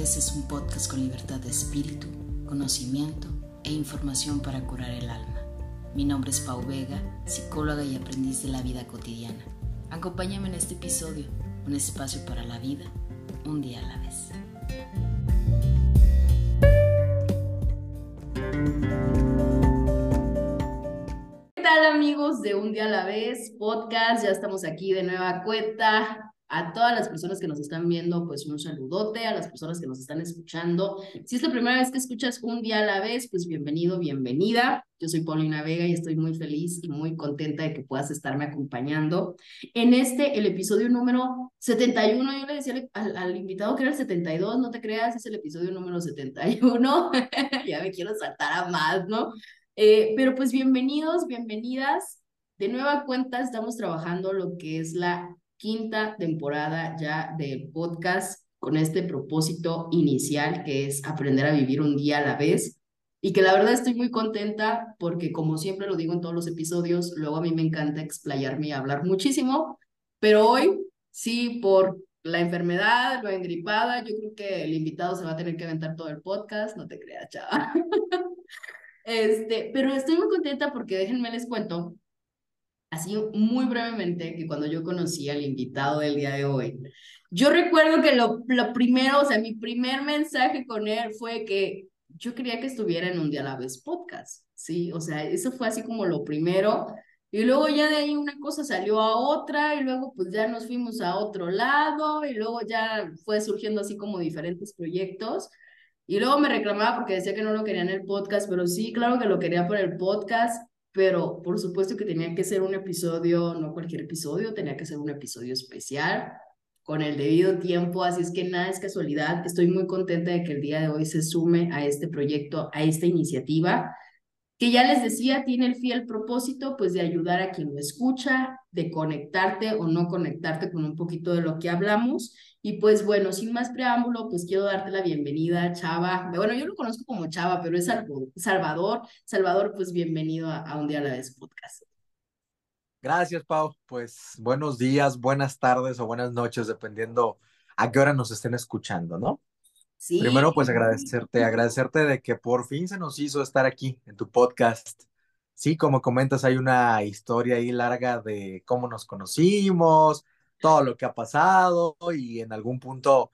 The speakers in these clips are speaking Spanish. Vez es un podcast con libertad de espíritu, conocimiento e información para curar el alma. Mi nombre es Pau Vega, psicóloga y aprendiz de la vida cotidiana. Acompáñame en este episodio, un espacio para la vida, un día a la vez. ¿Qué tal, amigos de Un Día a la Vez Podcast? Ya estamos aquí de nueva cuenta. A todas las personas que nos están viendo, pues un saludote. A las personas que nos están escuchando, si es la primera vez que escuchas Un Día a la Vez, pues bienvenido, bienvenida. Yo soy Paulina Vega y estoy muy feliz y muy contenta de que puedas estarme acompañando en el episodio número 71. Yo le decía al invitado que era el 72, no te creas, es el episodio número 71. Ya me quiero saltar a más, ¿no? Pero pues bienvenidos, bienvenidas. De nueva cuenta estamos trabajando lo que es la quinta temporada ya del podcast con este propósito inicial que es aprender a vivir un día a la vez, y que la verdad estoy muy contenta porque, como siempre lo digo en todos los episodios, luego a mí me encanta explayarme y hablar muchísimo, pero hoy sí, por la enfermedad, la engripada, yo creo que el invitado se va a tener que aventar todo el podcast, no te creas, chava. Pero estoy muy contenta porque déjenme les cuento así muy brevemente que cuando yo conocí al invitado del día de hoy, yo recuerdo que lo primero, o sea, mi primer mensaje con él fue que yo quería que estuviera en Un Día a la Vez Podcast, ¿sí? O sea, eso fue así como lo primero, y luego ya de ahí una cosa salió a otra, y luego pues ya nos fuimos a otro lado, y luego ya fue surgiendo así como diferentes proyectos. Y luego me reclamaba porque decía que no lo quería en el podcast, pero sí, claro que lo quería por el podcast, pero por supuesto que tenía que ser un episodio, no cualquier episodio, tenía que ser un episodio especial, con el debido tiempo, así es que nada es casualidad. Estoy muy contenta de que el día de hoy se sume a este proyecto, a esta iniciativa, que ya les decía, tiene el fiel propósito, pues, de ayudar a quien lo escucha, de conectarte o no conectarte con un poquito de lo que hablamos. Y pues bueno, sin más preámbulo, pues quiero darte la bienvenida, Chava. Bueno, yo lo conozco como Chava, pero es Salvador. Salvador, pues bienvenido a Un Día a la Vez Podcast. Gracias, Pau. Pues buenos días, buenas tardes o buenas noches, dependiendo a qué hora nos estén escuchando, ¿no? Sí. Primero, pues agradecerte de que por fin se nos hizo estar aquí en tu podcast. Sí, como comentas, hay una historia ahí larga de cómo nos conocimos, todo lo que ha pasado, y en algún punto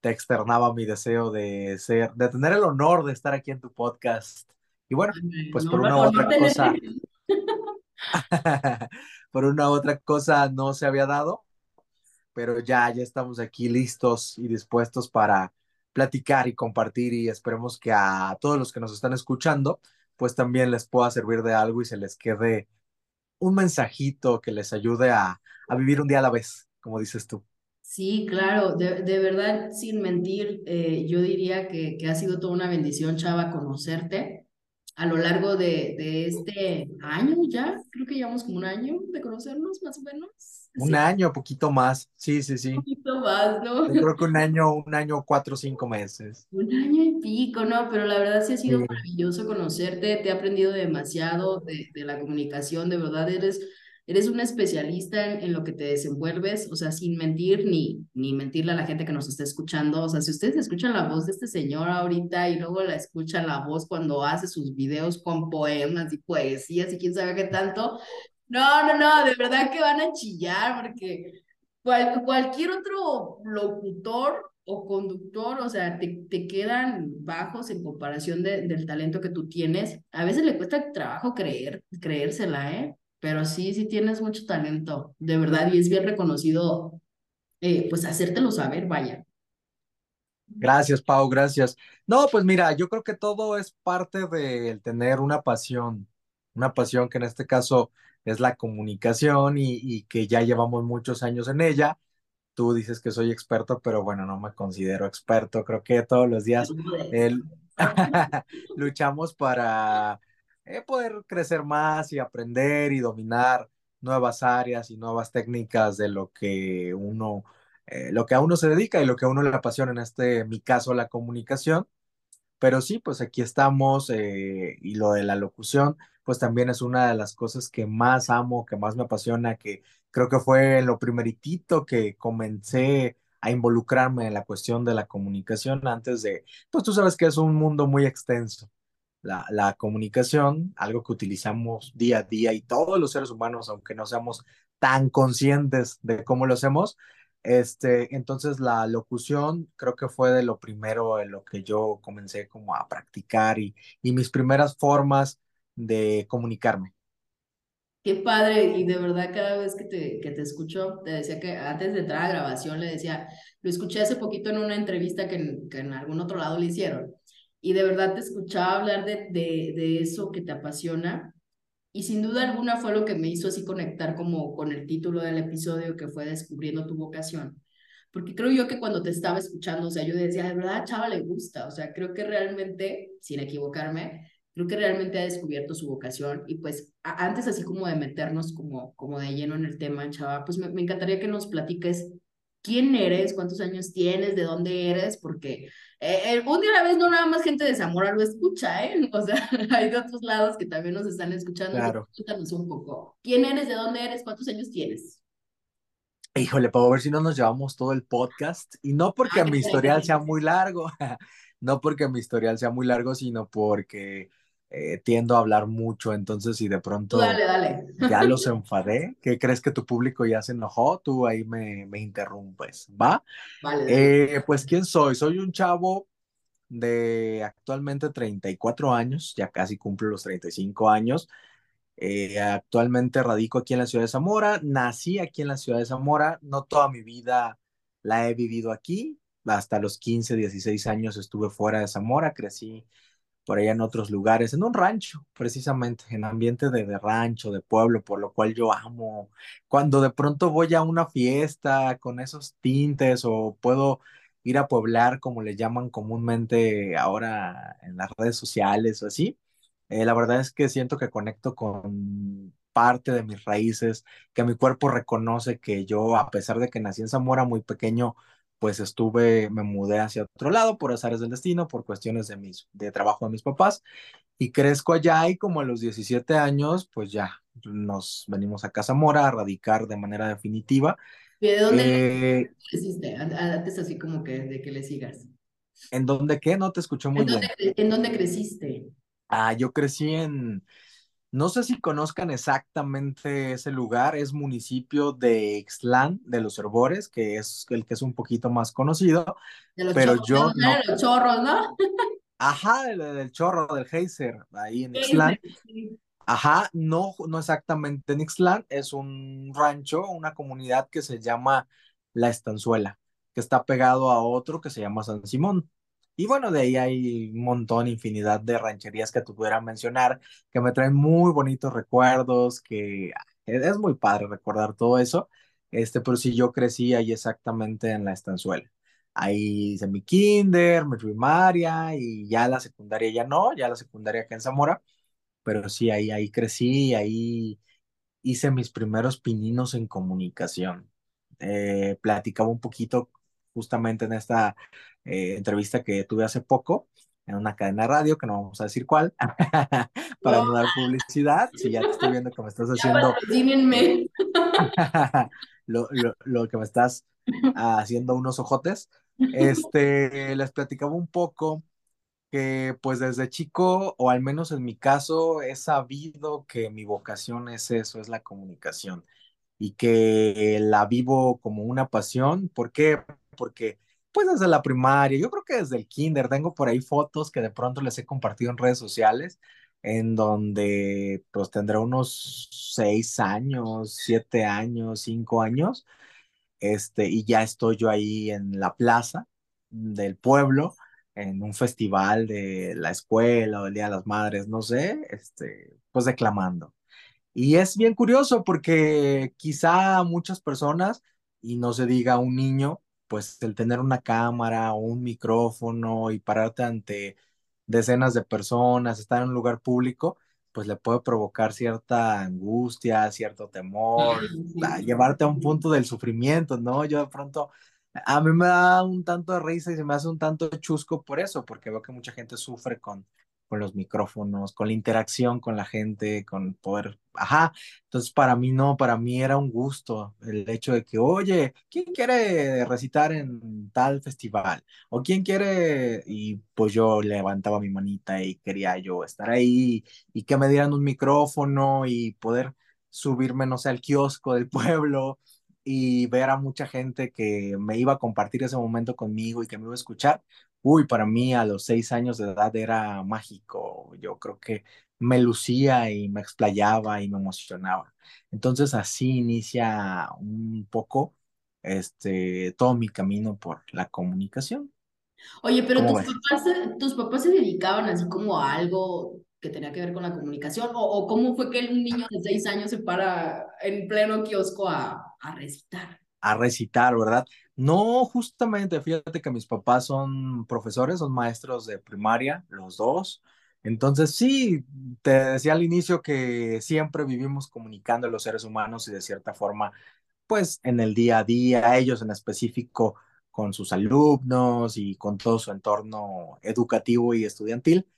te externaba mi deseo de tener el honor de estar aquí en tu podcast. Y bueno, pues no, por una u otra cosa, por una u otra cosa no se había dado, pero ya estamos aquí listos y dispuestos para platicar y compartir, y esperemos que a todos los que nos están escuchando, pues también les pueda servir de algo y se les quede un mensajito que les ayude a vivir un día a la vez, como dices tú. Sí, claro, de verdad, sin mentir, yo diría que ha sido toda una bendición, Chava, conocerte a lo largo de este año ya, creo que llevamos como un año de conocernos, más o menos. Un año, poquito más, sí. Un poquito más, ¿no? Yo creo que un año, 4 o 5 meses. Un año y pico, ¿no? Pero la verdad sí ha sido maravilloso conocerte, te he aprendido demasiado de la comunicación, de verdad eres un especialista en lo que te desenvuelves, o sea, sin mentir, ni mentirle a la gente que nos está escuchando. O sea, si ustedes escuchan la voz de este señor ahorita y luego la escuchan la voz cuando hace sus videos con poemas y poesías y quién sabe qué tanto, no, de verdad que van a chillar, porque cualquier otro locutor o conductor, o sea, te quedan bajos en comparación del talento que tú tienes. A veces le cuesta trabajo creérsela, pero sí tienes mucho talento, de verdad, y es bien reconocido, pues, hacértelo saber, vaya. Gracias, Pau, gracias. No, pues mira, yo creo que todo es parte del tener una pasión que en este caso es la comunicación, y que ya llevamos muchos años en ella. Tú dices que soy experto, pero bueno, no me considero experto, creo que todos los días luchamos para poder crecer más y aprender y dominar nuevas áreas y nuevas técnicas de lo que a uno se dedica y lo que a uno le apasiona, en mi caso, la comunicación. Pero sí, pues aquí estamos, y lo de la locución, pues también es una de las cosas que más amo, que más me apasiona, que creo que fue lo primeritito que comencé a involucrarme en la cuestión de la comunicación antes de, pues tú sabes que es un mundo muy extenso. La comunicación, algo que utilizamos día a día y todos los seres humanos, aunque no seamos tan conscientes de cómo lo hacemos, entonces la locución creo que fue de lo primero en lo que yo comencé como a practicar y mis primeras formas de comunicarme. Qué padre, y de verdad cada vez que te escucho, te decía que antes de entrar a grabación le decía, lo escuché hace poquito en una entrevista que en algún otro lado le hicieron, y de verdad te escuchaba hablar de eso que te apasiona, y sin duda alguna fue lo que me hizo así conectar como con el título del episodio que fue Descubriendo tu Vocación, porque creo yo que cuando te estaba escuchando, o sea, yo decía, de verdad, chava le gusta, o sea, creo que realmente, sin equivocarme, creo que realmente ha descubierto su vocación. Y pues antes así como de meternos como de lleno en el tema, chava, pues me encantaría que nos platiques quién eres, cuántos años tienes, de dónde eres, porque un día a la vez no nada más gente de Zamora lo escucha, ¿eh? O sea, hay de otros lados que también nos están escuchando. Claro. Cuéntanos un poco. ¿Quién eres, de dónde eres, cuántos años tienes? Híjole, para ver si no nos llevamos todo el podcast. Y no porque mi historial sea muy largo, no porque mi historial sea muy largo, sino porque... tiendo a hablar mucho, entonces si de pronto dale. Ya los enfadé, ¿qué crees que tu público ya se enojó? Tú ahí me interrumpes, ¿va? Vale. Pues ¿quién soy? Soy un chavo de actualmente 34 años, ya casi cumplo los 35 años, actualmente radico aquí en la ciudad de Zamora, nací aquí en la ciudad de Zamora, no toda mi vida la he vivido aquí, hasta los 15, 16 años estuve fuera de Zamora, crecí por allá en otros lugares, en un rancho, precisamente, en ambiente de rancho, de pueblo, por lo cual yo amo. Cuando de pronto voy a una fiesta con esos tintes o puedo ir a pueblar, como le llaman comúnmente ahora en las redes sociales o así, la verdad es que siento que conecto con parte de mis raíces, que mi cuerpo reconoce que yo, a pesar de que nací en Zamora muy pequeño, pues me mudé hacia otro lado por azares del destino, por cuestiones de trabajo de mis papás, y crezco allá, y como a los 17 años, pues ya, nos venimos acá a Zamora a radicar de manera definitiva. ¿Y de dónde creciste? Antes así como que de que le sigas. ¿En dónde qué? No te escucho muy bien. ¿En dónde creciste? Ah, yo crecí no sé si conozcan exactamente ese lugar, es municipio de Ixtlán de los Hervores, que es el que es un poquito más conocido, pero chorros, yo no. De los chorros, ¿no? Ajá, del chorro, del geyser, ahí en Ixtlán. Ajá, no exactamente en Ixtlán, es un rancho, una comunidad que se llama La Estanzuela, que está pegado a otro que se llama San Simón. Y bueno, de ahí hay un montón, infinidad de rancherías que te pudiera mencionar, que me traen muy bonitos recuerdos, que es muy padre recordar todo eso, pero sí, yo crecí ahí exactamente en La Estanzuela. Ahí hice mi kinder, mi primaria, y ya la secundaria ya no, ya la secundaria acá en Zamora, pero sí, ahí crecí, ahí hice mis primeros pininos en comunicación. Platicaba un poquito justamente en esta entrevista que tuve hace poco, en una cadena de radio, que no vamos a decir cuál, para no dar publicidad, si ya te estoy viendo que me estás haciendo... lo que me estás haciendo unos ojotes. Les platicaba un poco que pues desde chico, o al menos en mi caso, he sabido que mi vocación es eso, es la comunicación, y que la vivo como una pasión. ¿Por qué? Porque pues desde la primaria, yo creo que desde el kinder, tengo por ahí fotos que de pronto les he compartido en redes sociales, en donde pues tendré unos 6 años, 7 años, 5 años, y ya estoy yo ahí en la plaza del pueblo, en un festival de la escuela o el Día de las Madres, no sé, pues declamando. Y es bien curioso porque quizá muchas personas, y no se diga un niño, pues el tener una cámara o un micrófono y pararte ante decenas de personas, estar en un lugar público, pues le puede provocar cierta angustia, cierto temor, llevarte a un punto del sufrimiento, ¿no? Yo de pronto, a mí me da un tanto de risa y se me hace un tanto chusco por eso, porque veo que mucha gente sufre con con los micrófonos, con la interacción con la gente, con poder, entonces para mí no, para mí era un gusto el hecho de que, oye, ¿quién quiere recitar en tal festival? ¿O quién quiere? Y pues yo levantaba mi manita y quería yo estar ahí y que me dieran un micrófono y poder subirme, no sé, al kiosco del pueblo y ver a mucha gente que me iba a compartir ese momento conmigo y que me iba a escuchar. Uy, para mí a los 6 años de edad era mágico. Yo creo que me lucía y me explayaba y me emocionaba. Entonces así inicia un poco todo mi camino por la comunicación. Oye, pero ¿tus papás se dedicaban así como a algo que tenía que ver con la comunicación? ¿O cómo fue que un niño de 6 años se para en pleno kiosco a recitar? A recitar, ¿verdad? No, justamente, fíjate que mis papás son profesores, son maestros de primaria, los dos. Entonces, sí, te decía al inicio que siempre vivimos comunicando a los seres humanos y de cierta forma, pues en el día a día, ellos en específico con sus alumnos y con todo su entorno educativo y estudiantil,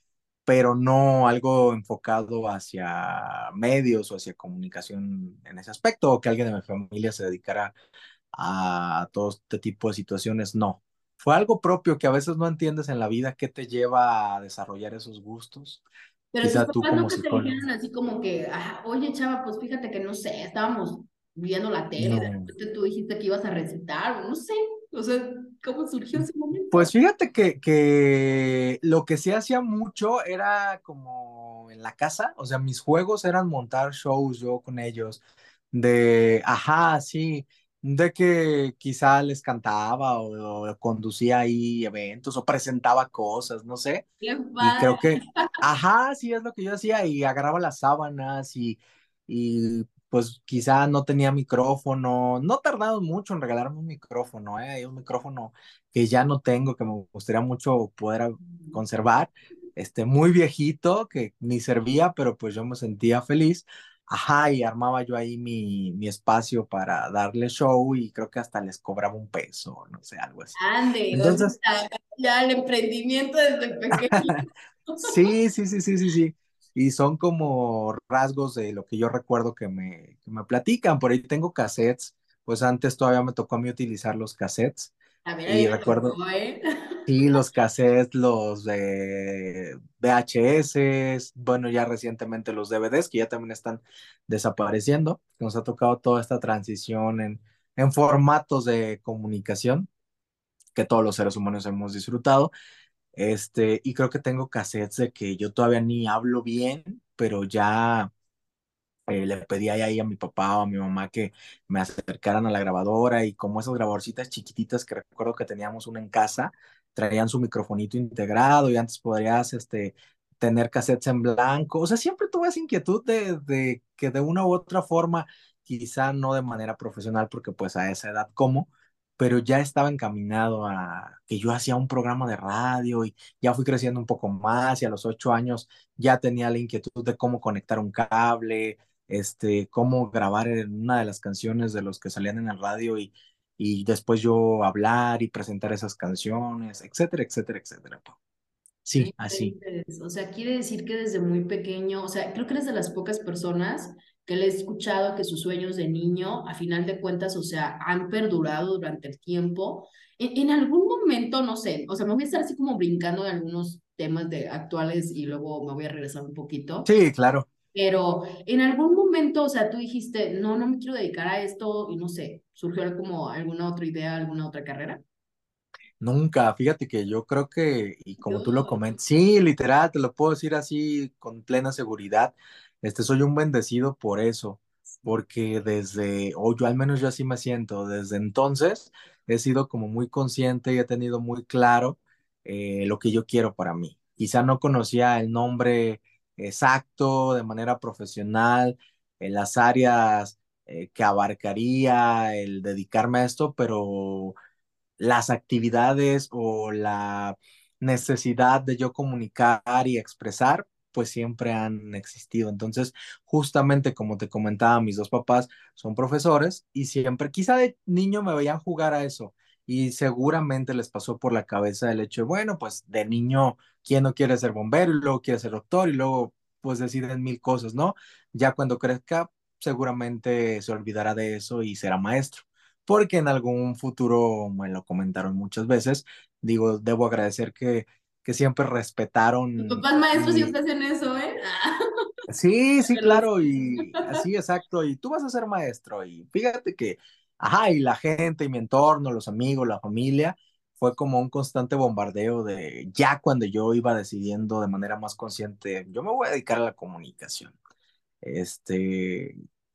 pero no algo enfocado hacia medios o hacia comunicación en ese aspecto, o que alguien de mi familia se dedicara a todo este tipo de situaciones, no. Fue algo propio que a veces no entiendes en la vida qué te lleva a desarrollar esos gustos. Pero quizá tú como psicólogo. Te dijeron así como que, oye chava, pues fíjate que no sé, estábamos viendo la tele, no. De repente tú dijiste que ibas a recitar, no sé, o sea, ¿cómo surgió ese momento? Pues fíjate que lo que sí hacía mucho era como en la casa, o sea, mis juegos eran montar shows yo con ellos, de que quizá les cantaba o conducía ahí eventos o presentaba cosas, no sé. ¡Qué padre! Y creo que, sí es lo que yo hacía y agarraba las sábanas y pues quizá no tenía micrófono, no tardaron mucho en regalarme un micrófono, hay un micrófono que ya no tengo, que me gustaría mucho poder conservar, muy viejito, que ni servía, pero pues yo me sentía feliz. Y armaba yo ahí mi espacio para darle show y creo que hasta les cobraba $1, no sé, algo así. Ande, entonces ya el emprendimiento desde pequeño. Sí. Y son como rasgos de lo que yo recuerdo que me platican. Por ahí tengo cassettes, pues antes todavía me tocó a mí utilizar los cassettes. También y recuerdo, tocó, ¿eh? Sí, los cassettes, los VHS, bueno, ya recientemente los DVDs, que ya también están desapareciendo. Nos ha tocado toda esta transición en formatos de comunicación que todos los seres humanos hemos disfrutado. Y creo que tengo cassettes de que yo todavía ni hablo bien, pero ya le pedí ahí a mi papá o a mi mamá que me acercaran a la grabadora y como esas grabadorcitas chiquititas que recuerdo que teníamos una en casa, traían su microfonito integrado y antes podrías tener cassettes en blanco. O sea, siempre tuve esa inquietud de que de una u otra forma, quizá no de manera profesional porque pues a esa edad como, pero ya estaba encaminado a que yo hacía un programa de radio y ya fui creciendo un poco más y a los 8 años ya tenía la inquietud de cómo conectar un cable, cómo grabar en una de las canciones de los que salían en el radio y después yo hablar y presentar esas canciones, etcétera, etcétera, etcétera. Sí, así. O sea, quiere decir que desde muy pequeño, o sea, creo que eres de las pocas personas que le he escuchado que sus sueños de niño, a final de cuentas, o sea, han perdurado durante el tiempo. En algún momento, no sé, o sea, me voy a estar así como brincando de algunos temas actuales y luego me voy a regresar un poquito. Sí, claro. Pero en algún momento, o sea, tú dijiste, no me quiero dedicar a esto, y no sé, ¿surgió como alguna otra idea, alguna otra carrera? Nunca, fíjate que yo creo que, y como tú lo comentas, sí, literal, te lo puedo decir así con plena seguridad, soy un bendecido por eso, porque yo al menos yo así me siento, desde entonces he sido como muy consciente y he tenido muy claro lo que yo quiero para mí. Quizá no conocía el nombre exacto, de manera profesional, en las áreas que abarcaría el dedicarme a esto, pero las actividades o la necesidad de yo comunicar y expresar, pues siempre han existido. Entonces, justamente como te comentaba, mis dos papás son profesores y siempre, quizá de niño me veían jugar a eso y seguramente les pasó por la cabeza el hecho de, bueno, pues de niño, ¿quién no quiere ser bombero? Y luego quiere ser doctor y luego pues deciden mil cosas, ¿no? Ya cuando crezca seguramente se olvidará de eso y será maestro, porque en algún futuro, me lo comentaron muchas veces, digo, debo agradecer que siempre respetaron. Mis papás maestros siempre hacen eso, ¿eh? Sí, sí, claro, y así, exacto, y tú vas a ser maestro, y fíjate que, ajá, y la gente, y mi entorno, los amigos, la familia, fue como un constante bombardeo de, ya cuando yo iba decidiendo de manera más consciente, yo me voy a dedicar a la comunicación,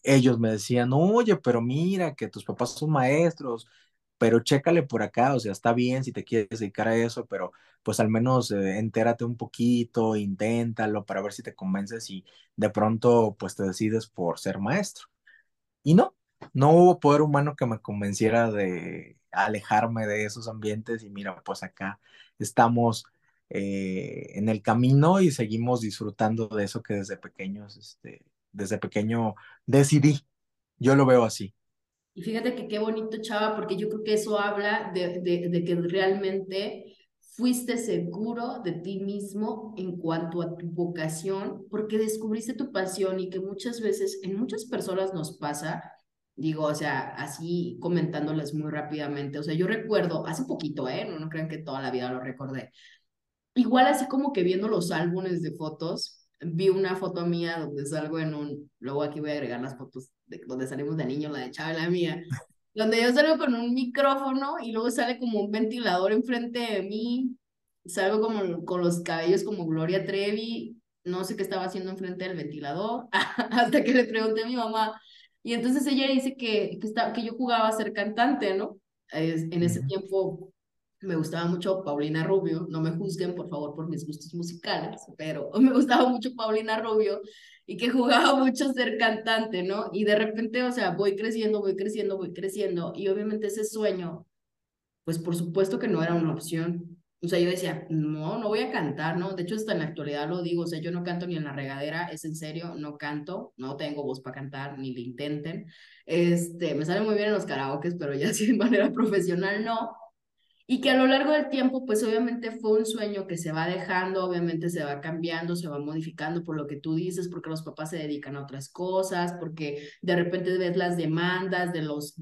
ellos me decían, oye, pero mira, que tus papás son maestros, pero chécale por acá, o sea, está bien si te quieres dedicar a eso, pero pues al menos entérate un poquito, inténtalo para ver si te convences y de pronto pues te decides por ser maestro. Y no hubo poder humano que me convenciera de alejarme de esos ambientes y mira, pues acá estamos en el camino y seguimos disfrutando de eso que desde pequeño decidí, yo lo veo así. Y fíjate que qué bonito, Chava, porque yo creo que eso habla de que realmente fuiste seguro de ti mismo en cuanto a tu vocación, porque descubriste tu pasión y que muchas veces, en muchas personas nos pasa, digo, o sea, así comentándoles muy rápidamente, o sea, yo recuerdo, hace poquito, no crean que toda la vida lo recordé, igual así como que viendo los álbumes de fotos, vi una foto mía donde salgo luego aquí voy a agregar las fotos de donde salimos de niño, la de Chava y la mía, donde yo salgo con un micrófono y luego sale como un ventilador enfrente de mí, salgo como con los cabellos como Gloria Trevi, no sé qué estaba haciendo enfrente del ventilador, hasta que le pregunté a mi mamá, y entonces ella dice que yo jugaba a ser cantante, ¿no? En ese tiempo me gustaba mucho Paulina Rubio, no me juzguen por favor por mis gustos musicales, pero me gustaba mucho Paulina Rubio y que jugaba mucho ser cantante, ¿no? Y de repente, o sea, voy creciendo y obviamente ese sueño, pues por supuesto que no era una opción. O sea, yo decía, no voy a cantar, ¿no? De hecho, hasta en la actualidad lo digo, o sea, yo no canto ni en la regadera, es en serio, no canto, no tengo voz para cantar, ni le intenten. Me sale muy bien en los karaokes, pero ya sí de manera profesional no. Y que a lo largo del tiempo, pues obviamente fue un sueño que se va dejando, obviamente se va cambiando, se va modificando por lo que tú dices, porque los papás se dedican a otras cosas, porque de repente ves las demandas de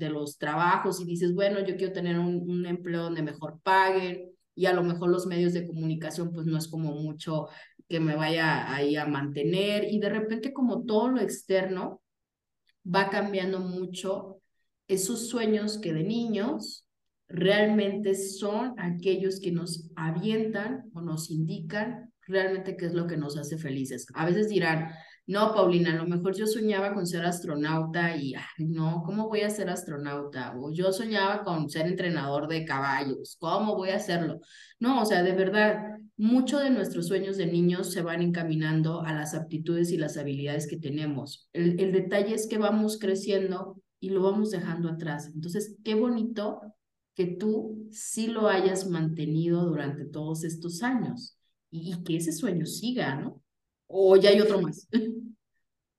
los trabajos y dices, bueno, yo quiero tener un empleo donde mejor paguen, y a lo mejor los medios de comunicación, pues no es como mucho que me vaya ahí a mantener, y de repente como todo lo externo va cambiando mucho esos sueños que de niños realmente son aquellos que nos avientan o nos indican realmente qué es lo que nos hace felices. A veces dirán, no, Paulina, a lo mejor yo soñaba con ser astronauta y no, ¿cómo voy a ser astronauta? O yo soñaba con ser entrenador de caballos, ¿cómo voy a hacerlo? No, o sea, de verdad, muchos de nuestros sueños de niños se van encaminando a las aptitudes y las habilidades que tenemos. El detalle es que vamos creciendo y lo vamos dejando atrás. Entonces, qué bonito que tú sí lo hayas mantenido durante todos estos años y que ese sueño siga, ¿no? ¿O ya hay otro más?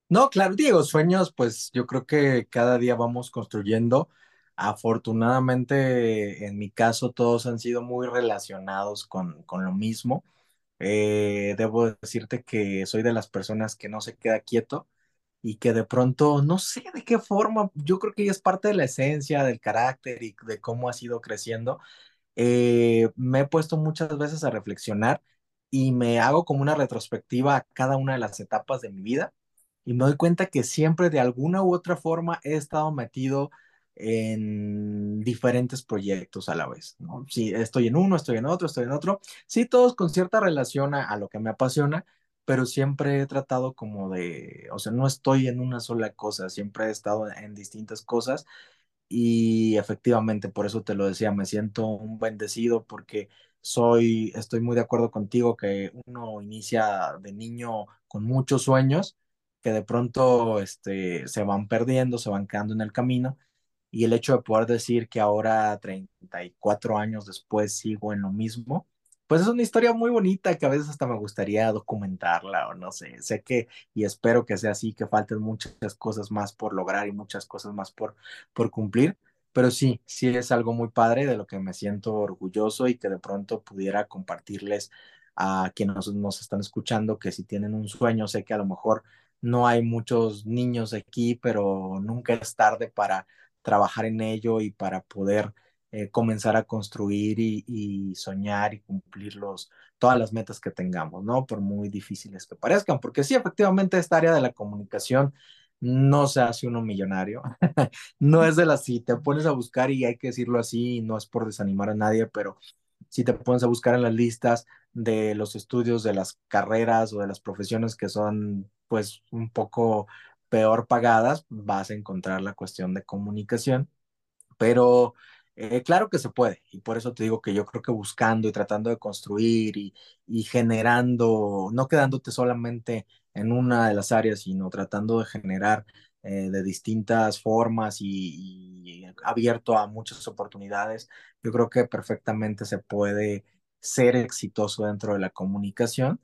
No, claro, Diego, sueños, pues yo creo que cada día vamos construyendo. Afortunadamente, en mi caso, todos han sido muy relacionados con lo mismo. Debo decirte que soy de las personas que no se queda quieto y que de pronto, no sé de qué forma, yo creo que es parte de la esencia, del carácter y de cómo has ido creciendo, me he puesto muchas veces a reflexionar y me hago como una retrospectiva a cada una de las etapas de mi vida y me doy cuenta que siempre de alguna u otra forma he estado metido en diferentes proyectos a la vez, ¿no? Sí, estoy en uno, estoy en otro, sí, todos con cierta relación a lo que me apasiona, pero siempre he tratado como de, o sea, no estoy en una sola cosa, siempre he estado en distintas cosas y efectivamente, por eso te lo decía, me siento un bendecido porque estoy muy de acuerdo contigo que uno inicia de niño con muchos sueños que de pronto se van perdiendo, se van quedando en el camino y el hecho de poder decir que ahora 34 años después sigo en lo mismo, pues es una historia muy bonita que a veces hasta me gustaría documentarla o no sé, sé que y espero que sea así, que falten muchas cosas más por lograr y muchas cosas más por cumplir, Pero sí, sí es algo muy padre de lo que me siento orgulloso y que de pronto pudiera compartirles a quienes nos están escuchando que si tienen un sueño, sé que a lo mejor no hay muchos niños aquí, pero nunca es tarde para trabajar en ello y para poder comenzar a construir y soñar y cumplir todas las metas que tengamos, ¿no? Por muy difíciles que parezcan, porque sí, efectivamente, esta área de la comunicación no se hace uno millonario, no es de las, si te pones a buscar, y hay que decirlo así, y no es por desanimar a nadie, pero si te pones a buscar en las listas de los estudios, de las carreras o de las profesiones que son, pues, un poco peor pagadas, vas a encontrar la cuestión de comunicación, pero claro que se puede, y por eso te digo que yo creo que buscando y tratando de construir y generando, no quedándote solamente en una de las áreas, sino tratando de generar de distintas formas y abierto a muchas oportunidades, yo creo que perfectamente se puede ser exitoso dentro de la comunicación.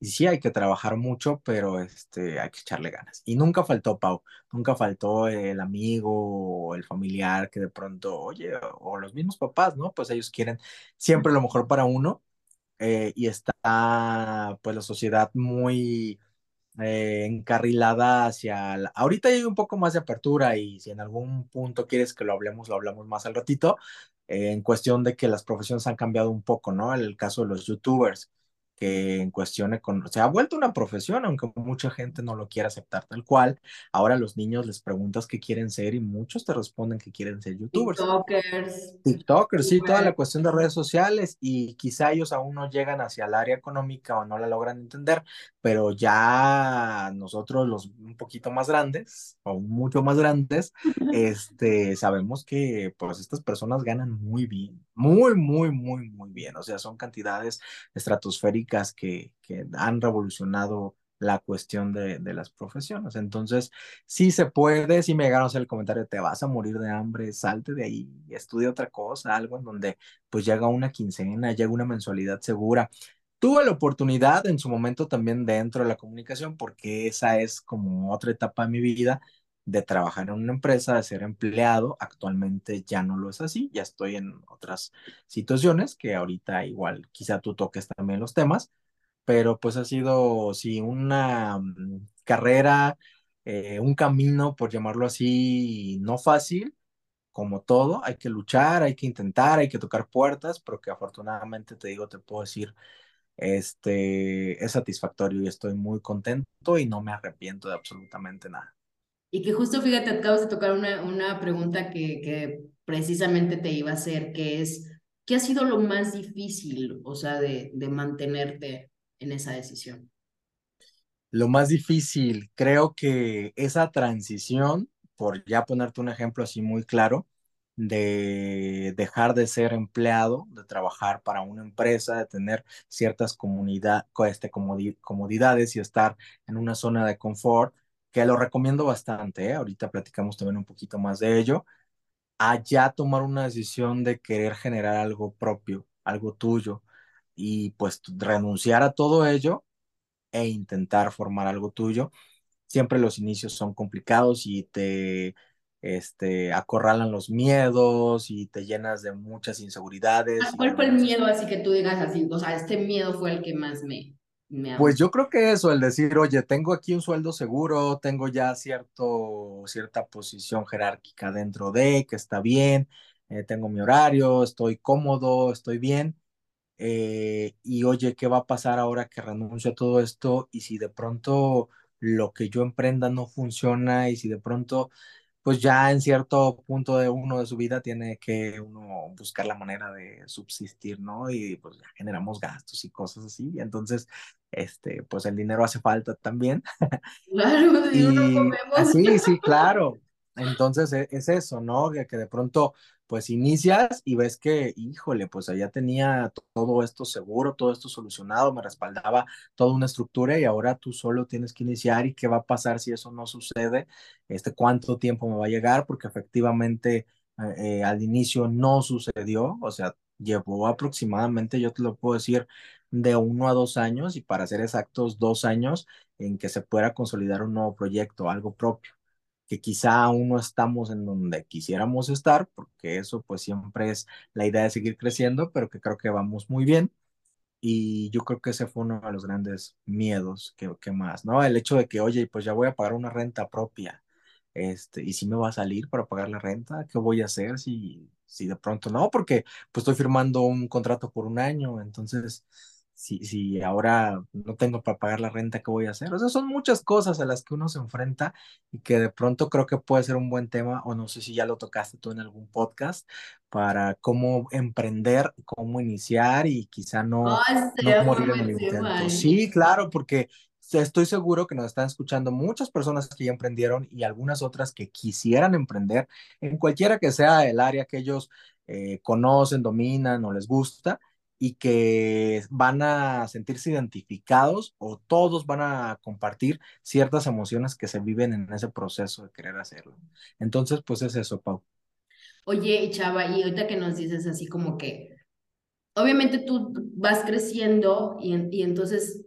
Y sí hay que trabajar mucho, pero hay que echarle ganas. Y nunca faltó, Pau, nunca faltó el amigo o el familiar que de pronto, oye, o los mismos papás, ¿no? Pues ellos quieren siempre lo mejor para uno y está pues la sociedad muy encarrilada hacia ahorita hay un poco más de apertura y si en algún punto quieres que lo hablamos más al ratito, en cuestión de que las profesiones han cambiado un poco, ¿no? El caso de los youtubers, que en cuestión se ha vuelto una profesión, aunque mucha gente no lo quiera aceptar tal cual. Ahora a los niños les preguntas qué quieren ser y muchos te responden que quieren ser youtubers. TikTokers, sí, toda la cuestión de redes sociales, y quizá ellos aún no llegan hacia el área económica o no la logran entender, pero ya nosotros los un poquito más grandes o mucho más grandes, sabemos que pues estas personas ganan muy bien, muy, muy, muy, muy bien. O sea, son cantidades estratosféricas que han revolucionado la cuestión de las profesiones. Entonces, sí se puede, sí me llegaron a hacer el comentario, te vas a morir de hambre, salte de ahí, estudia otra cosa, algo en donde pues llega una quincena, llega una mensualidad segura. Tuve la oportunidad en su momento también dentro de la comunicación, porque esa es como otra etapa de mi vida, de trabajar en una empresa, de ser empleado. Actualmente ya no lo es así, ya estoy en otras situaciones que ahorita igual quizá tú toques también los temas, pero pues ha sido, sí, una carrera, un camino, por llamarlo así, no fácil. Como todo, hay que luchar, hay que intentar, hay que tocar puertas, pero que afortunadamente te digo, te puedo decir, es satisfactorio y estoy muy contento y no me arrepiento de absolutamente nada. Y que justo, fíjate, acabas de tocar una pregunta que precisamente te iba a hacer, que es, ¿qué ha sido lo más difícil, o sea, de mantenerte en esa decisión? Lo más difícil, creo que esa transición, por ya ponerte un ejemplo así muy claro, de dejar de ser empleado, de trabajar para una empresa, de tener ciertas comodidades y estar en una zona de confort, que lo recomiendo bastante, ¿eh? Ahorita platicamos también un poquito más de ello, a ya tomar una decisión de querer generar algo propio, algo tuyo, y pues renunciar a todo ello e intentar formar algo tuyo. Siempre los inicios son complicados y te acorralan los miedos y te llenas de muchas inseguridades. ¿Cuál fue el miedo así que tú digas así? O sea, este miedo fue el que más Pues yo creo que eso, el decir, oye, tengo aquí un sueldo seguro, tengo ya cierta posición jerárquica dentro de, que está bien, tengo mi horario, estoy cómodo, estoy bien, y oye, ¿qué va a pasar ahora que renuncio a todo esto? Y si de pronto lo que yo emprenda no funciona, y si de pronto, pues ya en cierto punto de su vida tiene que uno buscar la manera de subsistir, ¿no? Y pues ya generamos gastos y cosas así. Y entonces, pues el dinero hace falta también. Claro, y uno comemos. Sí, claro. Entonces es eso, ¿no? Que de pronto, pues inicias y ves que, híjole, pues allá tenía todo esto seguro, todo esto solucionado, me respaldaba toda una estructura y ahora tú solo tienes que iniciar y qué va a pasar si eso no sucede, cuánto tiempo me va a llegar, porque efectivamente al inicio no sucedió, o sea, llevó aproximadamente, yo te lo puedo decir, de 1 a 2 años y para ser exactos 2 años en que se pueda consolidar un nuevo proyecto, algo propio. que quizá aún no estamos en donde quisiéramos estar, porque eso pues siempre es la idea de seguir creciendo, pero que creo que vamos muy bien. Y yo creo que ese fue uno de los grandes miedos que más, ¿no? El hecho de que, oye, pues ya voy a pagar una renta propia, y si me va a salir para pagar la renta, ¿qué voy a hacer si de pronto no? Porque pues estoy firmando un contrato por un año, entonces si ahora no tengo para pagar la renta, ¿qué voy a hacer? O sea, son muchas cosas a las que uno se enfrenta y que de pronto creo que puede ser un buen tema, o no sé si ya lo tocaste tú en algún podcast, para cómo emprender, cómo iniciar y quizá no morir en el intento. Sí, claro, porque estoy seguro que nos están escuchando muchas personas que ya emprendieron y algunas otras que quisieran emprender en cualquiera que sea el área que ellos conocen, dominan o les gusta, y que van a sentirse identificados, o todos van a compartir ciertas emociones que se viven en ese proceso de querer hacerlo. Entonces, pues es eso, Pau. Oye, Chava, y ahorita que nos dices así como que, obviamente tú vas creciendo y entonces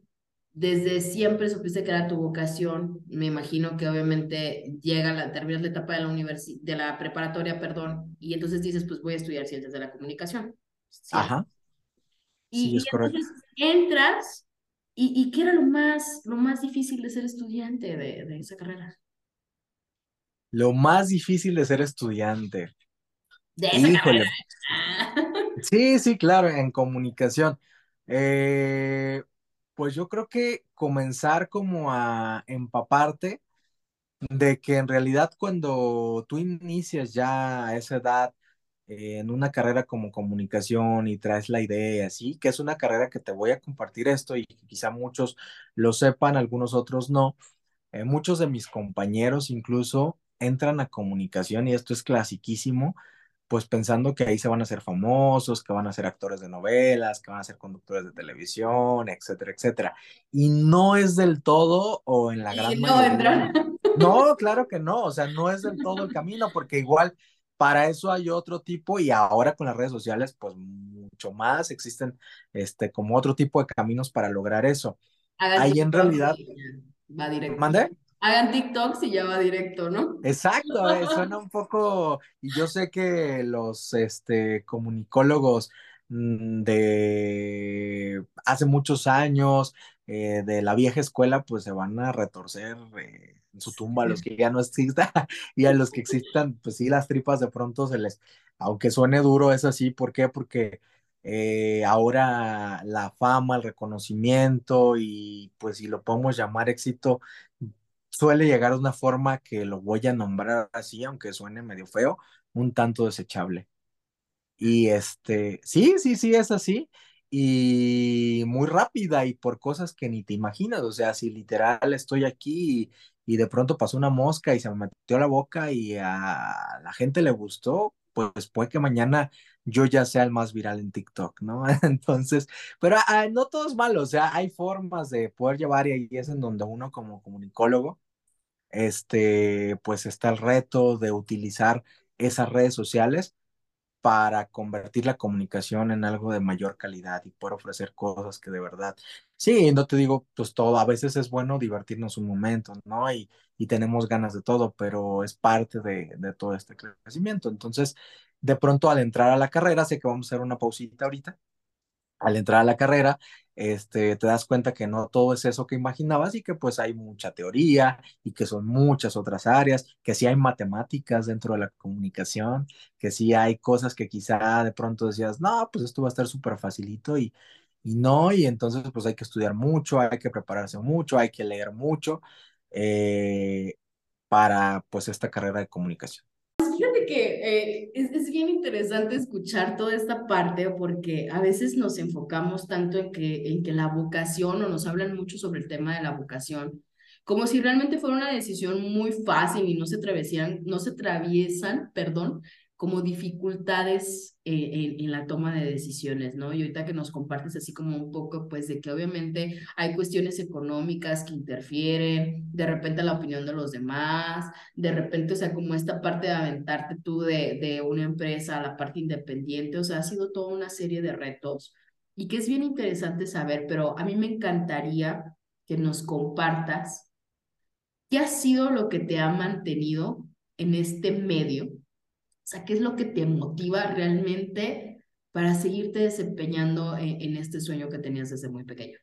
desde siempre supiste que era tu vocación. Me imagino que obviamente terminas la etapa de la preparatoria, y entonces dices, pues voy a estudiar ciencias de la comunicación. ¿Sí? Ajá. Sí, y entonces entras, y ¿qué era lo más difícil de ser estudiante de esa carrera? Lo más difícil de ser estudiante. De esa carrera. Sí, claro, en comunicación. Pues yo creo que comenzar como a empaparte de que en realidad cuando tú inicias ya a esa edad, en una carrera como comunicación y traes la idea, ¿sí? Que es una carrera que te voy a compartir esto y quizá muchos lo sepan, algunos otros no. Muchos de mis compañeros incluso entran a comunicación, y esto es clasiquísimo, pues pensando que ahí se van a hacer famosos, que van a ser actores de novelas, que van a ser conductores de televisión, etcétera, etcétera. Y no es del todo, o en la gran mayoría. No, claro que no, o sea, no es del todo el camino, porque igual para eso hay otro tipo, y ahora con las redes sociales, pues mucho más, existen como otro tipo de caminos para lograr eso. Hagan ahí en realidad va directo. ¿Mandé? Hagan TikToks y ya va directo, ¿no? Exacto, suena un poco, y yo sé que los comunicólogos de hace muchos años, de la vieja escuela, pues se van a retorcer en su tumba a los que ya no existan, y a los que existan, pues sí, las tripas de pronto se les, aunque suene duro, es así. ¿Por qué? Porque ahora la fama, el reconocimiento y pues si lo podemos llamar éxito, suele llegar de una forma que lo voy a nombrar así, aunque suene medio feo, un tanto desechable. Y sí, es así, y muy rápida, y por cosas que ni te imaginas. O sea, si literal estoy aquí y de pronto pasó una mosca y se me metió la boca y a la gente le gustó, pues puede que mañana yo ya sea el más viral en TikTok, ¿no? Entonces, pero no todo es malo. O sea, hay formas de poder llevar, y ahí es en donde uno como comunicólogo, pues está el reto de utilizar esas redes sociales para convertir la comunicación en algo de mayor calidad y poder ofrecer cosas que de verdad, sí, no te digo, pues todo, a veces es bueno divertirnos un momento, ¿no? Y tenemos ganas de todo, pero es parte de todo este crecimiento. Entonces, de pronto al entrar a la carrera, sé que vamos a hacer una pausita ahorita, al entrar a la carrera, te das cuenta que no todo es eso que imaginabas, y que pues hay mucha teoría, y que son muchas otras áreas, que sí hay matemáticas dentro de la comunicación, que sí hay cosas que quizá de pronto decías, no, pues esto va a estar súper facilito, y no, y entonces pues hay que estudiar mucho, hay que prepararse mucho, hay que leer mucho para pues esta carrera de comunicación. Fíjate que es bien interesante escuchar toda esta parte, porque a veces nos enfocamos tanto en que la vocación, o nos hablan mucho sobre el tema de la vocación, como si realmente fuera una decisión muy fácil, y no se atraviesan, como dificultades en la toma de decisiones, ¿no? Y ahorita que nos compartes así como un poco, pues, de que obviamente hay cuestiones económicas que interfieren, de repente la opinión de los demás, de repente, o sea, como esta parte de aventarte tú de una empresa a la parte independiente, o sea, ha sido toda una serie de retos, y que es bien interesante saber, pero a mí me encantaría que nos compartas ¿Qué ha sido lo que te ha mantenido en este medio? O sea, ¿qué es lo que te motiva realmente para seguirte desempeñando en este sueño que tenías desde muy pequeño?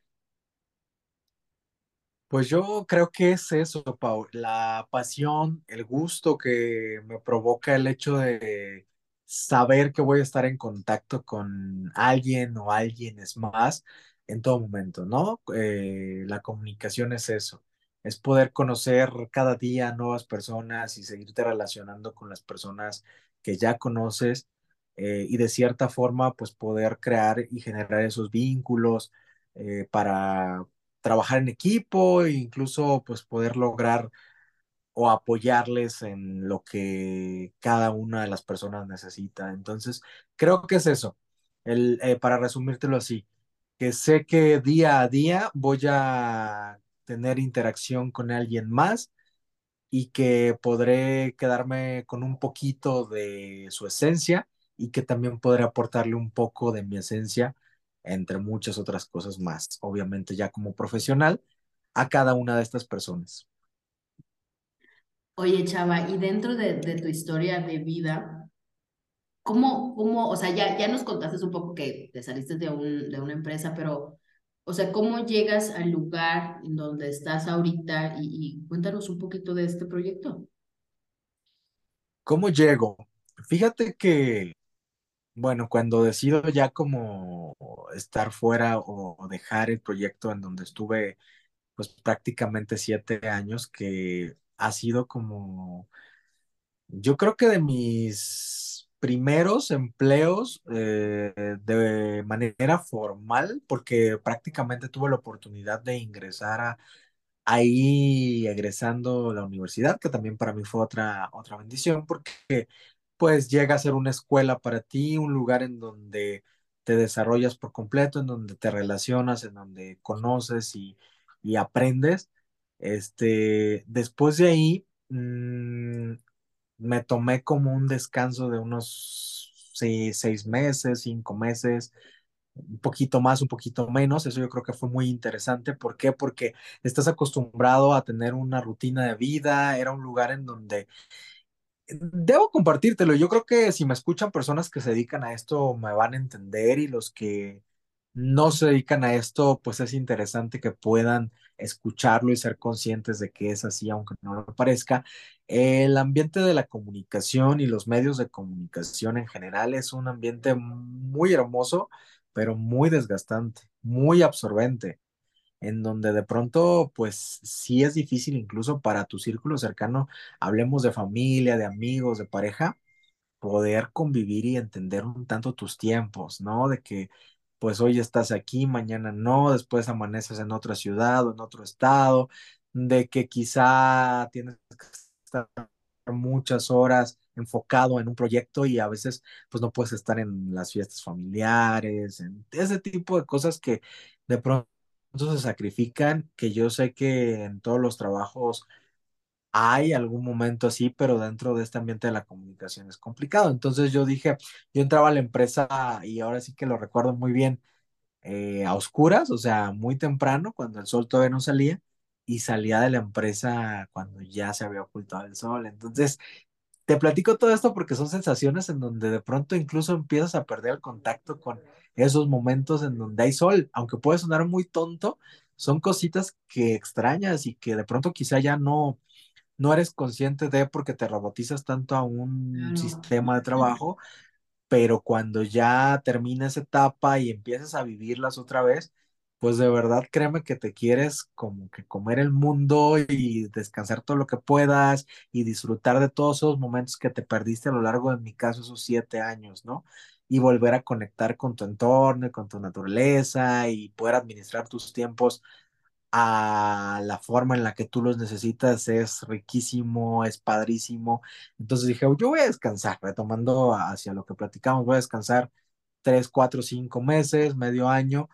Pues yo creo que es eso, Pau, la pasión, el gusto que me provoca el hecho de saber que voy a estar en contacto con alguien o alguienes más en todo momento, ¿no? La comunicación es eso, es poder conocer cada día nuevas personas y seguirte relacionando con las personas que ya conoces y de cierta forma pues poder crear y generar esos vínculos para trabajar en equipo e incluso pues poder lograr o apoyarles en lo que cada una de las personas necesita. Entonces creo que es eso, para resumírtelo así, que sé que día a día voy a tener interacción con alguien más y que podré quedarme con un poquito de su esencia y que también podré aportarle un poco de mi esencia, entre muchas otras cosas más, obviamente ya como profesional, a cada una de estas personas. Oye, Chava, y dentro de tu historia de vida, ¿cómo o sea, ya nos contaste un poco que te saliste de una empresa, pero, o sea, ¿cómo llegas al lugar en donde estás ahorita? Y cuéntanos un poquito de este proyecto. ¿Cómo llego? Fíjate que, bueno, cuando decido ya como estar fuera o dejar el proyecto en donde estuve pues prácticamente 7 años, que ha sido como, yo creo que de mis primeros empleos de manera formal, porque prácticamente tuve la oportunidad de ingresar ahí egresando la universidad, que también para mí fue otra bendición, porque pues llega a ser una escuela para ti, un lugar en donde te desarrollas por completo, en donde te relacionas, en donde conoces y aprendes. Después de ahí, me tomé como un descanso de unos 6 meses, 5 meses, un poquito más, un poquito menos. Eso yo creo que fue muy interesante. ¿Por qué? Porque estás acostumbrado a tener una rutina de vida. Era un lugar en donde... Debo compartírtelo, yo creo que si me escuchan personas que se dedican a esto me van a entender, y los que no se dedican a esto, pues es interesante que puedan escucharlo y ser conscientes de que es así, aunque no lo parezca. El ambiente de la comunicación y los medios de comunicación en general es un ambiente muy hermoso, pero muy desgastante, muy absorbente, en donde de pronto, pues sí es difícil incluso para tu círculo cercano, hablemos de familia, de amigos, de pareja, poder convivir y entender un tanto tus tiempos, ¿no? De que pues hoy estás aquí, mañana no, después amaneces en otra ciudad o en otro estado, de que quizá tienes que estar muchas horas enfocado en un proyecto y a veces pues no puedes estar en las fiestas familiares, en ese tipo de cosas que de pronto se sacrifican, que yo sé que en todos los trabajos hay algún momento así, pero dentro de este ambiente de la comunicación es complicado. Entonces yo dije, yo entraba a la empresa y ahora sí que lo recuerdo muy bien, a oscuras, o sea, muy temprano, cuando el sol todavía no salía, y salía de la empresa cuando ya se había ocultado el sol. Entonces te platico todo esto porque son sensaciones en donde de pronto incluso empiezas a perder el contacto con esos momentos en donde hay sol. Aunque puede sonar muy tonto, son cositas que extrañas y que de pronto quizá ya no eres consciente de, porque te robotizas tanto a un sistema de trabajo, pero cuando ya termina esa etapa y empiezas a vivirlas otra vez, pues de verdad créeme que te quieres como que comer el mundo y descansar todo lo que puedas y disfrutar de todos esos momentos que te perdiste a lo largo, en mi caso, esos 7 años, ¿no? Y volver a conectar con tu entorno y con tu naturaleza y poder administrar tus tiempos a la forma en la que tú los necesitas es riquísimo, es padrísimo. Entonces dije, yo voy a descansar, retomando hacia lo que platicamos, voy a descansar 3, 4, 5 meses, medio año.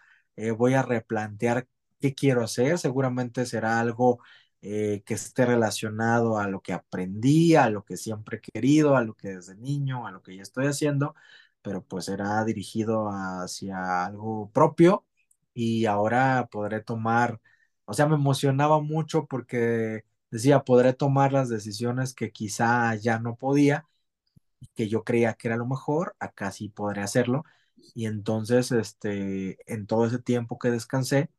Voy a replantear qué quiero hacer. Seguramente será algo que esté relacionado a lo que aprendí, a lo que siempre he querido, a lo que desde niño, a lo que ya estoy haciendo, pero pues será dirigido hacia algo propio y ahora podré tomar, o sea, me emocionaba mucho porque Decía, podré tomar las decisiones que quizá ya no podía, que yo creía que era lo mejor, acá sí podré hacerlo. Y entonces, en todo ese tiempo que descansé,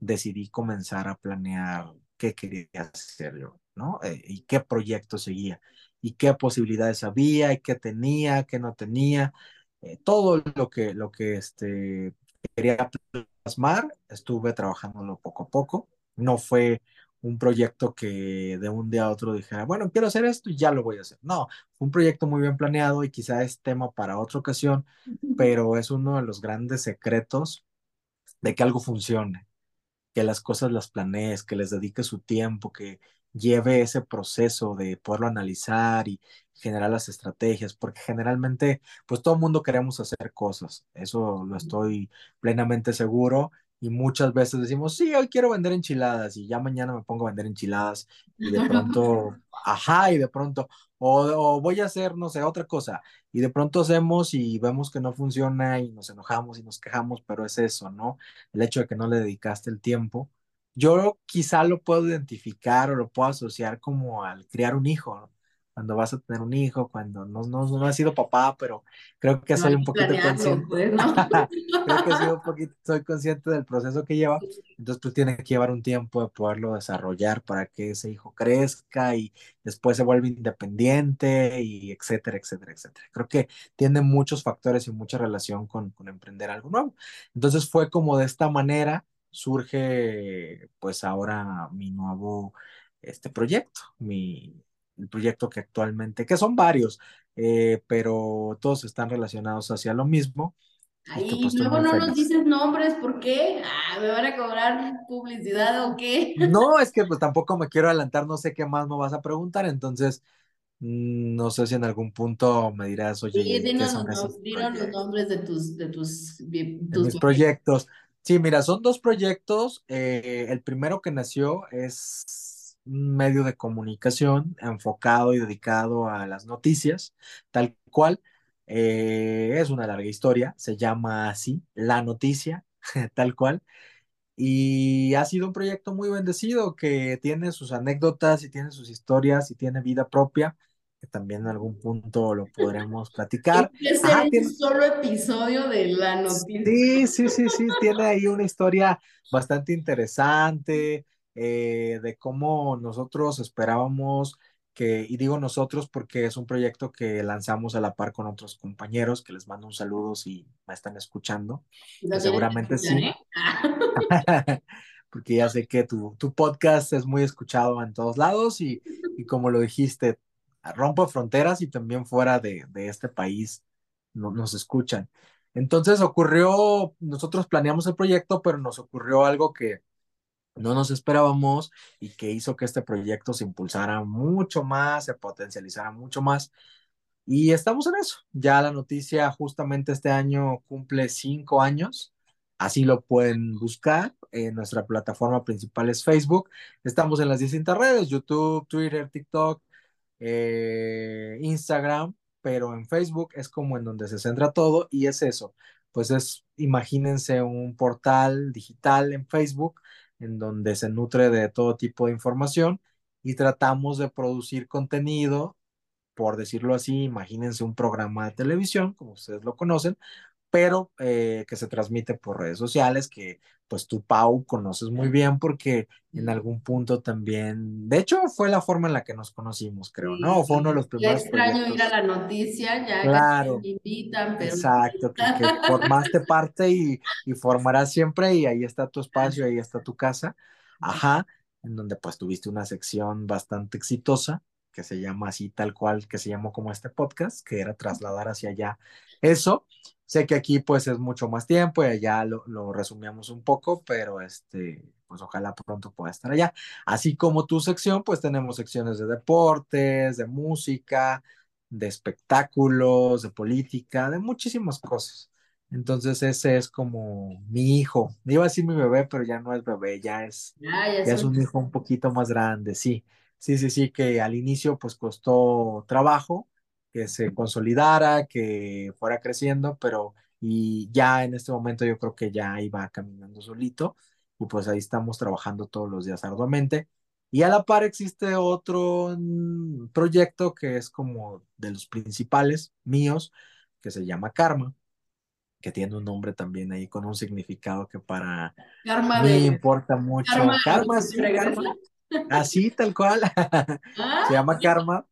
decidí comenzar a planear qué quería hacer yo, ¿no? Y qué proyecto seguía, y qué posibilidades había, y qué tenía, qué no tenía. Todo lo que quería plasmar, estuve trabajándolo poco a poco. No fue un proyecto que de un día a otro dijera, bueno, quiero hacer esto y ya lo voy a hacer. No, fue un proyecto muy bien planeado y quizá es tema para otra ocasión, pero es uno de los grandes secretos de que algo funcione, que las cosas las planees, que les dedique su tiempo, que lleve ese proceso de poderlo analizar y generar las estrategias, porque generalmente, pues todo el mundo queremos hacer cosas, eso lo estoy plenamente seguro, y muchas veces decimos, sí, hoy quiero vender enchiladas, y ya mañana me pongo a vender enchiladas, y de pronto, o voy a hacer, no sé, otra cosa, y de pronto hacemos y vemos que no funciona, y nos enojamos y nos quejamos, pero es eso, ¿no? El hecho de que no le dedicaste el tiempo. Yo quizá lo puedo identificar o lo puedo asociar como al criar un hijo, ¿no? Cuando vas a tener un hijo, cuando no has sido papá, pero creo que soy un poquito consciente. Pues, ¿no? Creo que soy consciente del proceso que lleva. Entonces, pues tienes que llevar un tiempo de poderlo desarrollar para que ese hijo crezca y después se vuelva independiente y etcétera, etcétera, etcétera. Creo que tiene muchos factores y mucha relación con emprender algo nuevo. Entonces, fue como de esta manera surge, pues ahora mi nuevo proyecto, el proyecto que actualmente, que son varios, pero todos están relacionados hacia lo mismo. Y pues, luego no nos dices nombres, ¿por qué? ¿Me van a cobrar publicidad o qué? No, es que pues tampoco me quiero adelantar, no sé qué más me vas a preguntar, entonces no sé si en algún punto me dirás, oye, sí, dinos los nombres de mis proyectos. Sí, mira, son dos proyectos. El primero que nació es un medio de comunicación enfocado y dedicado a las noticias, tal cual. Es una larga historia, se llama así, La Noticia, tal cual, y ha sido un proyecto muy bendecido que tiene sus anécdotas y tiene sus historias y tiene vida propia, que también en algún punto lo podremos platicar. Es un solo episodio de La Noticia. Sí, tiene ahí una historia bastante interesante, de cómo nosotros esperábamos que, y digo nosotros porque es un proyecto que lanzamos a la par con otros compañeros, que les mando un saludo si me están escuchando, seguramente sí, porque ya sé que tu podcast es muy escuchado en todos lados y como lo dijiste, rompe fronteras y también fuera de este país nos escuchan. Entonces ocurrió, nosotros planeamos el proyecto, pero nos ocurrió algo que no nos esperábamos y que hizo que este proyecto se impulsara mucho más, se potencializara mucho más. Y estamos en eso. Ya La Noticia justamente este año cumple 5 años. Así lo pueden buscar. Nuestra plataforma principal es Facebook. Estamos en las distintas redes, YouTube, Twitter, TikTok, Instagram. Pero en Facebook es como en donde se centra todo y es eso. Pues imagínense un portal digital en Facebook en donde se nutre de todo tipo de información y tratamos de producir contenido, por decirlo así, imagínense un programa de televisión, como ustedes lo conocen, pero que se transmite por redes sociales, que pues tú, Pau, conoces muy bien porque en algún punto también, de hecho fue la forma en la que nos conocimos, creo, sí, ¿no? Fue uno de los primeros extraño proyectos. Ir a La Noticia, ya claro, que me invitan, pero... Exacto, que formaste parte y formarás siempre y ahí está tu espacio, ahí está tu casa, en donde pues tuviste una sección bastante exitosa, que se llama así tal cual, que se llamó como este podcast, que era trasladar hacia allá eso. Sé que aquí pues es mucho más tiempo y allá lo resumíamos un poco, pero pues ojalá pronto pueda estar allá. Así como tu sección, pues tenemos secciones de deportes, de música, de espectáculos, de política, de muchísimas cosas. Entonces ese es como mi hijo. Iba a decir mi bebé, pero ya no es bebé, ya es un hijo un poquito más grande, sí. Sí, que al inicio pues costó trabajo que se consolidara, que fuera creciendo, pero y ya en este momento yo creo que ya iba caminando solito y pues ahí estamos trabajando todos los días arduamente. Y a la par existe otro proyecto que es como de los principales míos, que se llama Karma, que tiene un nombre también ahí con un significado que para karma mí de... importa mucho. Karma, sí, karma. Así, tal cual. Se llama Karma.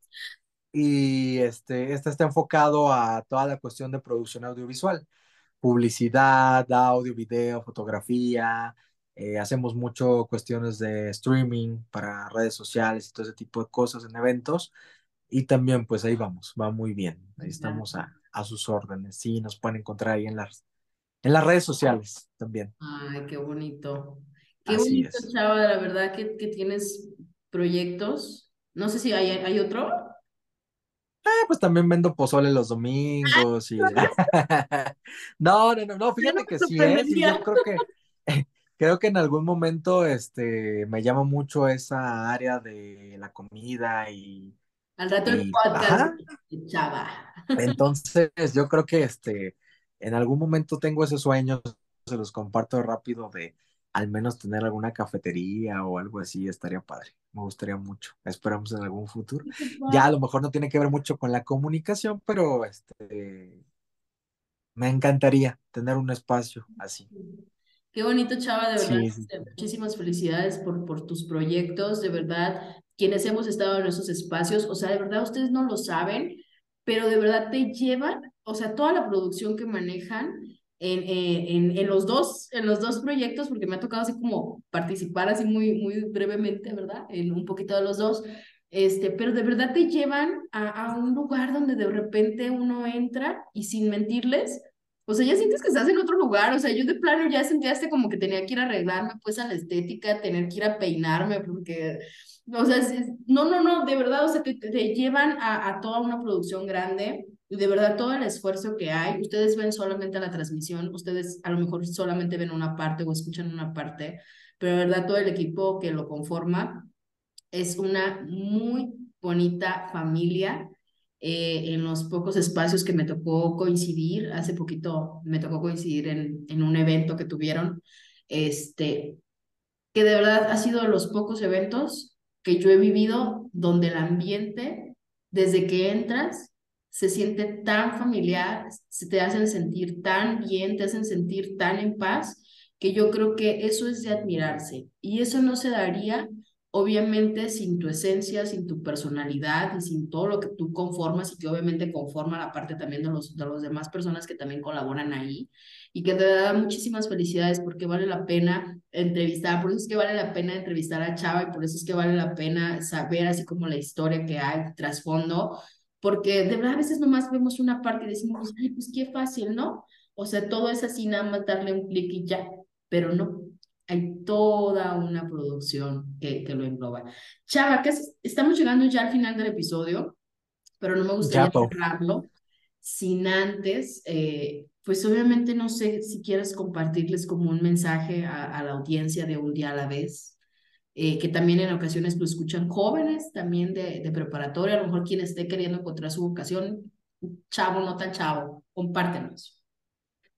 Y este está enfocado a toda la cuestión de producción audiovisual. Publicidad, audio, video, fotografía. Hacemos mucho cuestiones de streaming para redes sociales y todo ese tipo de cosas en eventos. Y también, pues ahí vamos, va muy bien. Ahí estamos a sus órdenes. Sí, nos pueden encontrar ahí en las redes sociales también. Ay, qué bonito. Qué así bonito, es. Chava, la verdad que tienes proyectos. No sé si hay otro. Pues también vendo pozole los domingos. Y... No, fíjate que sí, sí, yo creo que... Creo que en algún momento me llama mucho esa área de la comida y... Al rato el podcast, Chava. Entonces, yo creo que en algún momento tengo ese sueño, se los comparto rápido, de al menos tener alguna cafetería o algo así, estaría padre. Me gustaría mucho. Esperamos en algún futuro. Ya a lo mejor no tiene que ver mucho con la comunicación, pero me encantaría tener un espacio así. Qué bonito, Chava, de verdad, sí. Muchísimas felicidades por tus proyectos, de verdad, quienes hemos estado en esos espacios, o sea, de verdad, ustedes no lo saben, pero de verdad te llevan, o sea, toda la producción que manejan en los dos proyectos, porque me ha tocado así como participar así muy, muy brevemente, ¿verdad?, en un poquito de los dos, pero de verdad te llevan a un lugar donde de repente uno entra y sin mentirles, o sea, ya sientes que estás en otro lugar, o sea, yo de plano ya sentía como que tenía que ir a arreglarme, pues, a la estética, tener que ir a peinarme, porque, o sea, no, de verdad, o sea, te llevan a toda una producción grande, y de verdad todo el esfuerzo que hay, ustedes ven solamente la transmisión, ustedes a lo mejor solamente ven una parte o escuchan una parte, pero de verdad todo el equipo que lo conforma es una muy bonita familia. En los pocos espacios que me tocó coincidir, hace poquito me tocó coincidir en un evento que tuvieron, que de verdad ha sido de los pocos eventos que yo he vivido donde el ambiente, desde que entras, se siente tan familiar, se te hacen sentir tan bien, te hacen sentir tan en paz, que yo creo que eso es de admirarse, y eso no se daría obviamente sin tu esencia, sin tu personalidad y sin todo lo que tú conformas y que obviamente conforma la parte también de los demás personas que también colaboran ahí, y que te da muchísimas felicidades porque vale la pena entrevistar, por eso es que vale la pena entrevistar a Chava y por eso es que vale la pena saber así como la historia que hay, trasfondo, porque de verdad a veces nomás vemos una parte y decimos, ay, pues qué fácil, ¿no? O sea, todo es así, nada más darle un clic y ya, pero no. Hay toda una producción que lo engloba. Chava, estamos llegando ya al final del episodio, pero no me gustaría cerrarlo sin antes, pues obviamente no sé si quieres compartirles como un mensaje a la audiencia de Un Día a la Vez, que también en ocasiones lo escuchan jóvenes, también de preparatoria, a lo mejor quien esté queriendo encontrar su vocación, chavo, no tan chavo, compártenos.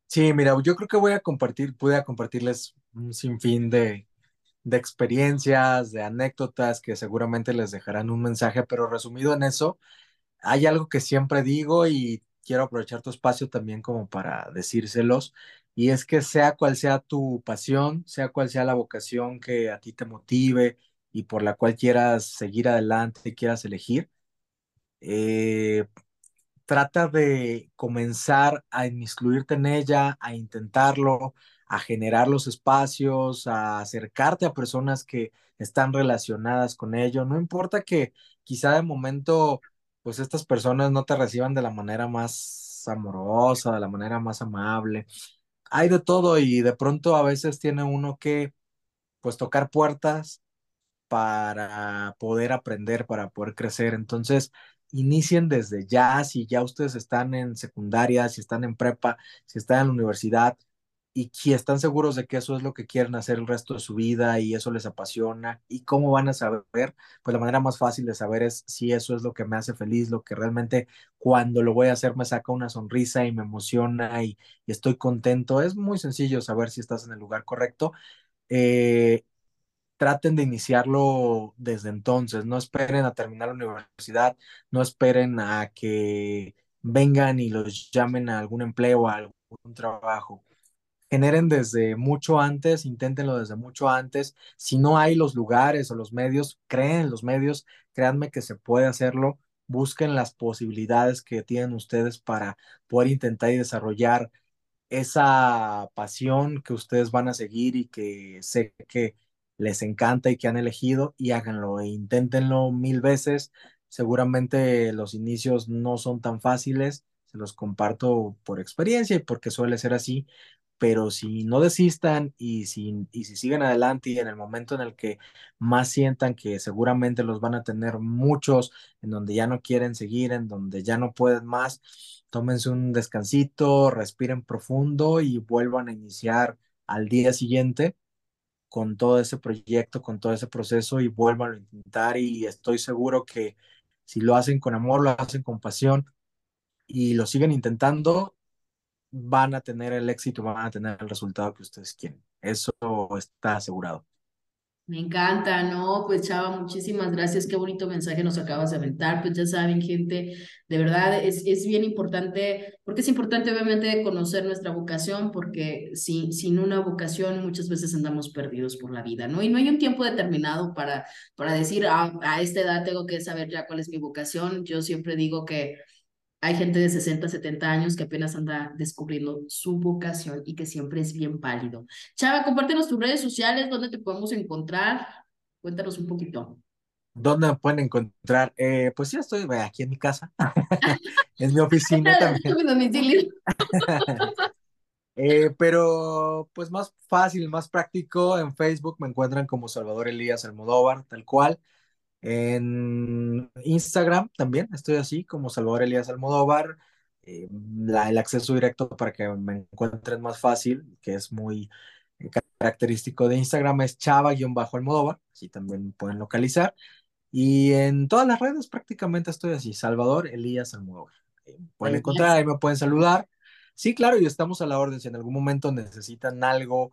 Sí, mira, yo creo que voy a compartirles un sinfín de experiencias, de anécdotas que seguramente les dejarán un mensaje, pero resumido en eso, hay algo que siempre digo y quiero aprovechar tu espacio también como para decírselos, y es que sea cual sea tu pasión, sea cual sea la vocación que a ti te motive y por la cual quieras seguir adelante y quieras elegir, trata de comenzar a inmiscuirte en ella, a intentarlo, a generar los espacios, a acercarte a personas que están relacionadas con ello. No importa que quizá de momento, pues estas personas no te reciban de la manera más amorosa, de la manera más amable. Hay de todo y de pronto a veces tiene uno que, pues, tocar puertas para poder aprender, para poder crecer. Entonces, inicien desde ya, si ya ustedes están en secundaria, si están en prepa, si están en la universidad y si están seguros de que eso es lo que quieren hacer el resto de su vida y eso les apasiona. ¿Y cómo van a saber? Pues la manera más fácil de saber es si eso es lo que me hace feliz, lo que realmente cuando lo voy a hacer me saca una sonrisa y me emociona y estoy contento. Es muy sencillo saber si estás en el lugar correcto. traten de iniciarlo desde entonces, no esperen a terminar la universidad, no esperen a que vengan y los llamen a algún empleo, a algún trabajo. Generen desde mucho antes, inténtenlo desde mucho antes. Si no hay los lugares o los medios, creen en los medios, créanme que se puede hacerlo. Busquen las posibilidades que tienen ustedes para poder intentar y desarrollar esa pasión que ustedes van a seguir y que sé que les encanta y que han elegido, y háganlo, inténtenlo 1000 veces. Seguramente los inicios no son tan fáciles, se los comparto por experiencia y porque suele ser así, pero si no desistan y si siguen adelante, y en el momento en el que más sientan que seguramente los van a tener muchos, en donde ya no quieren seguir, en donde ya no pueden más, tómense un descansito, respiren profundo y vuelvan a iniciar al día siguiente con todo ese proyecto, con todo ese proceso, y vuelvan a intentar, y estoy seguro que si lo hacen con amor, lo hacen con pasión y lo siguen intentando, van a tener el éxito, van a tener el resultado que ustedes quieren. Eso está asegurado. Me encanta, ¿no? Pues Chava, muchísimas gracias, qué bonito mensaje nos acabas de aventar. Pues ya saben, gente, de verdad es bien importante, porque es importante obviamente conocer nuestra vocación, porque sin una vocación muchas veces andamos perdidos por la vida, ¿no? Y no hay un tiempo determinado para decir, a esta edad tengo que saber ya cuál es mi vocación. Yo siempre digo que hay gente de 60, 70 años que apenas anda descubriendo su vocación y que siempre es bien válido. Chava, compártenos tus redes sociales, ¿dónde te podemos encontrar? Cuéntanos un poquito. ¿Dónde me pueden encontrar? Pues ya estoy aquí en mi casa, en mi oficina también. Pero pues más fácil, más práctico, en Facebook me encuentran como Salvador Elías Almodóvar, tal cual. En Instagram también estoy así como Salvador Elías Almodóvar, el acceso directo para que me encuentren más fácil, que es muy característico de Instagram, es Chava-Almodóvar, así también me pueden localizar, y en todas las redes prácticamente estoy así, Salvador Elías Almodóvar, pueden encontrar, ahí me pueden saludar, sí, claro, y estamos a la orden, si en algún momento necesitan algo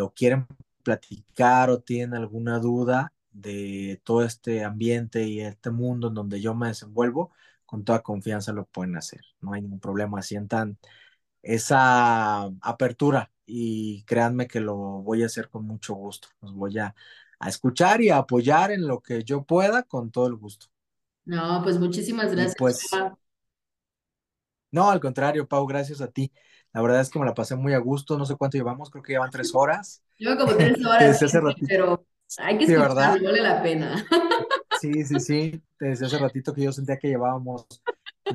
o quieren platicar o tienen alguna duda de todo este ambiente y este mundo en donde yo me desenvuelvo, con toda confianza lo pueden hacer, no hay ningún problema, sientan esa apertura y créanme que lo voy a hacer con mucho gusto, los voy a escuchar y a apoyar en lo que yo pueda con todo el gusto. No, pues muchísimas gracias. Pues, no, al contrario, Pau, gracias a ti. La verdad es que me la pasé muy a gusto, no sé cuánto llevamos, creo que llevan 3 horas. Yo como 3 horas, pero hay que escuchar, sí, vale la pena. Sí, te decía hace ratito que yo sentía que llevábamos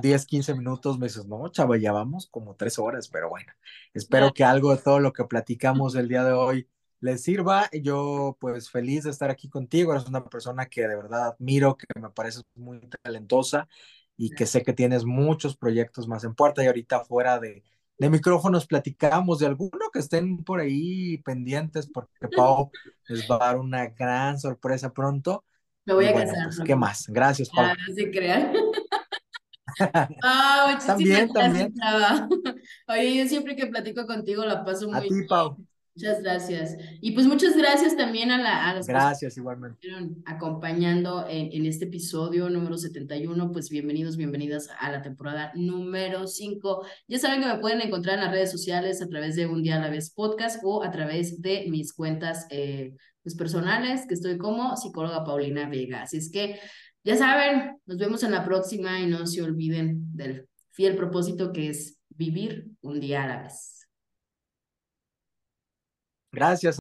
10, 15 minutos, me dices, no, Chava, ya vamos como 3 horas, pero bueno, espero que algo de todo lo que platicamos el día de hoy les sirva. Yo pues feliz de estar aquí contigo, eres una persona que de verdad admiro, que me pareces muy talentosa y que sé que tienes muchos proyectos más en puerta, y ahorita fuera de micrófonos platicamos de alguno que estén por ahí pendientes, porque Pau les va a dar una gran sorpresa pronto. Me voy a casar. Pues, ¿qué más? Gracias, Pau. No se crean. Muchísimas gracias, Chava. Oye, yo siempre que platico contigo la paso muy bien. A ti, Pau. Muchas gracias. Y pues muchas gracias también a las personas igualmente que estuvieron acompañando en este episodio número 71. Pues bienvenidos, bienvenidas a la temporada número 5. Ya saben que me pueden encontrar en las redes sociales a través de Un Día a la Vez Podcast o a través de mis cuentas pues personales, que estoy como psicóloga Paulina Vega. Así es que ya saben, nos vemos en la próxima y no se olviden del fiel propósito que es vivir un día a la vez. Gracias.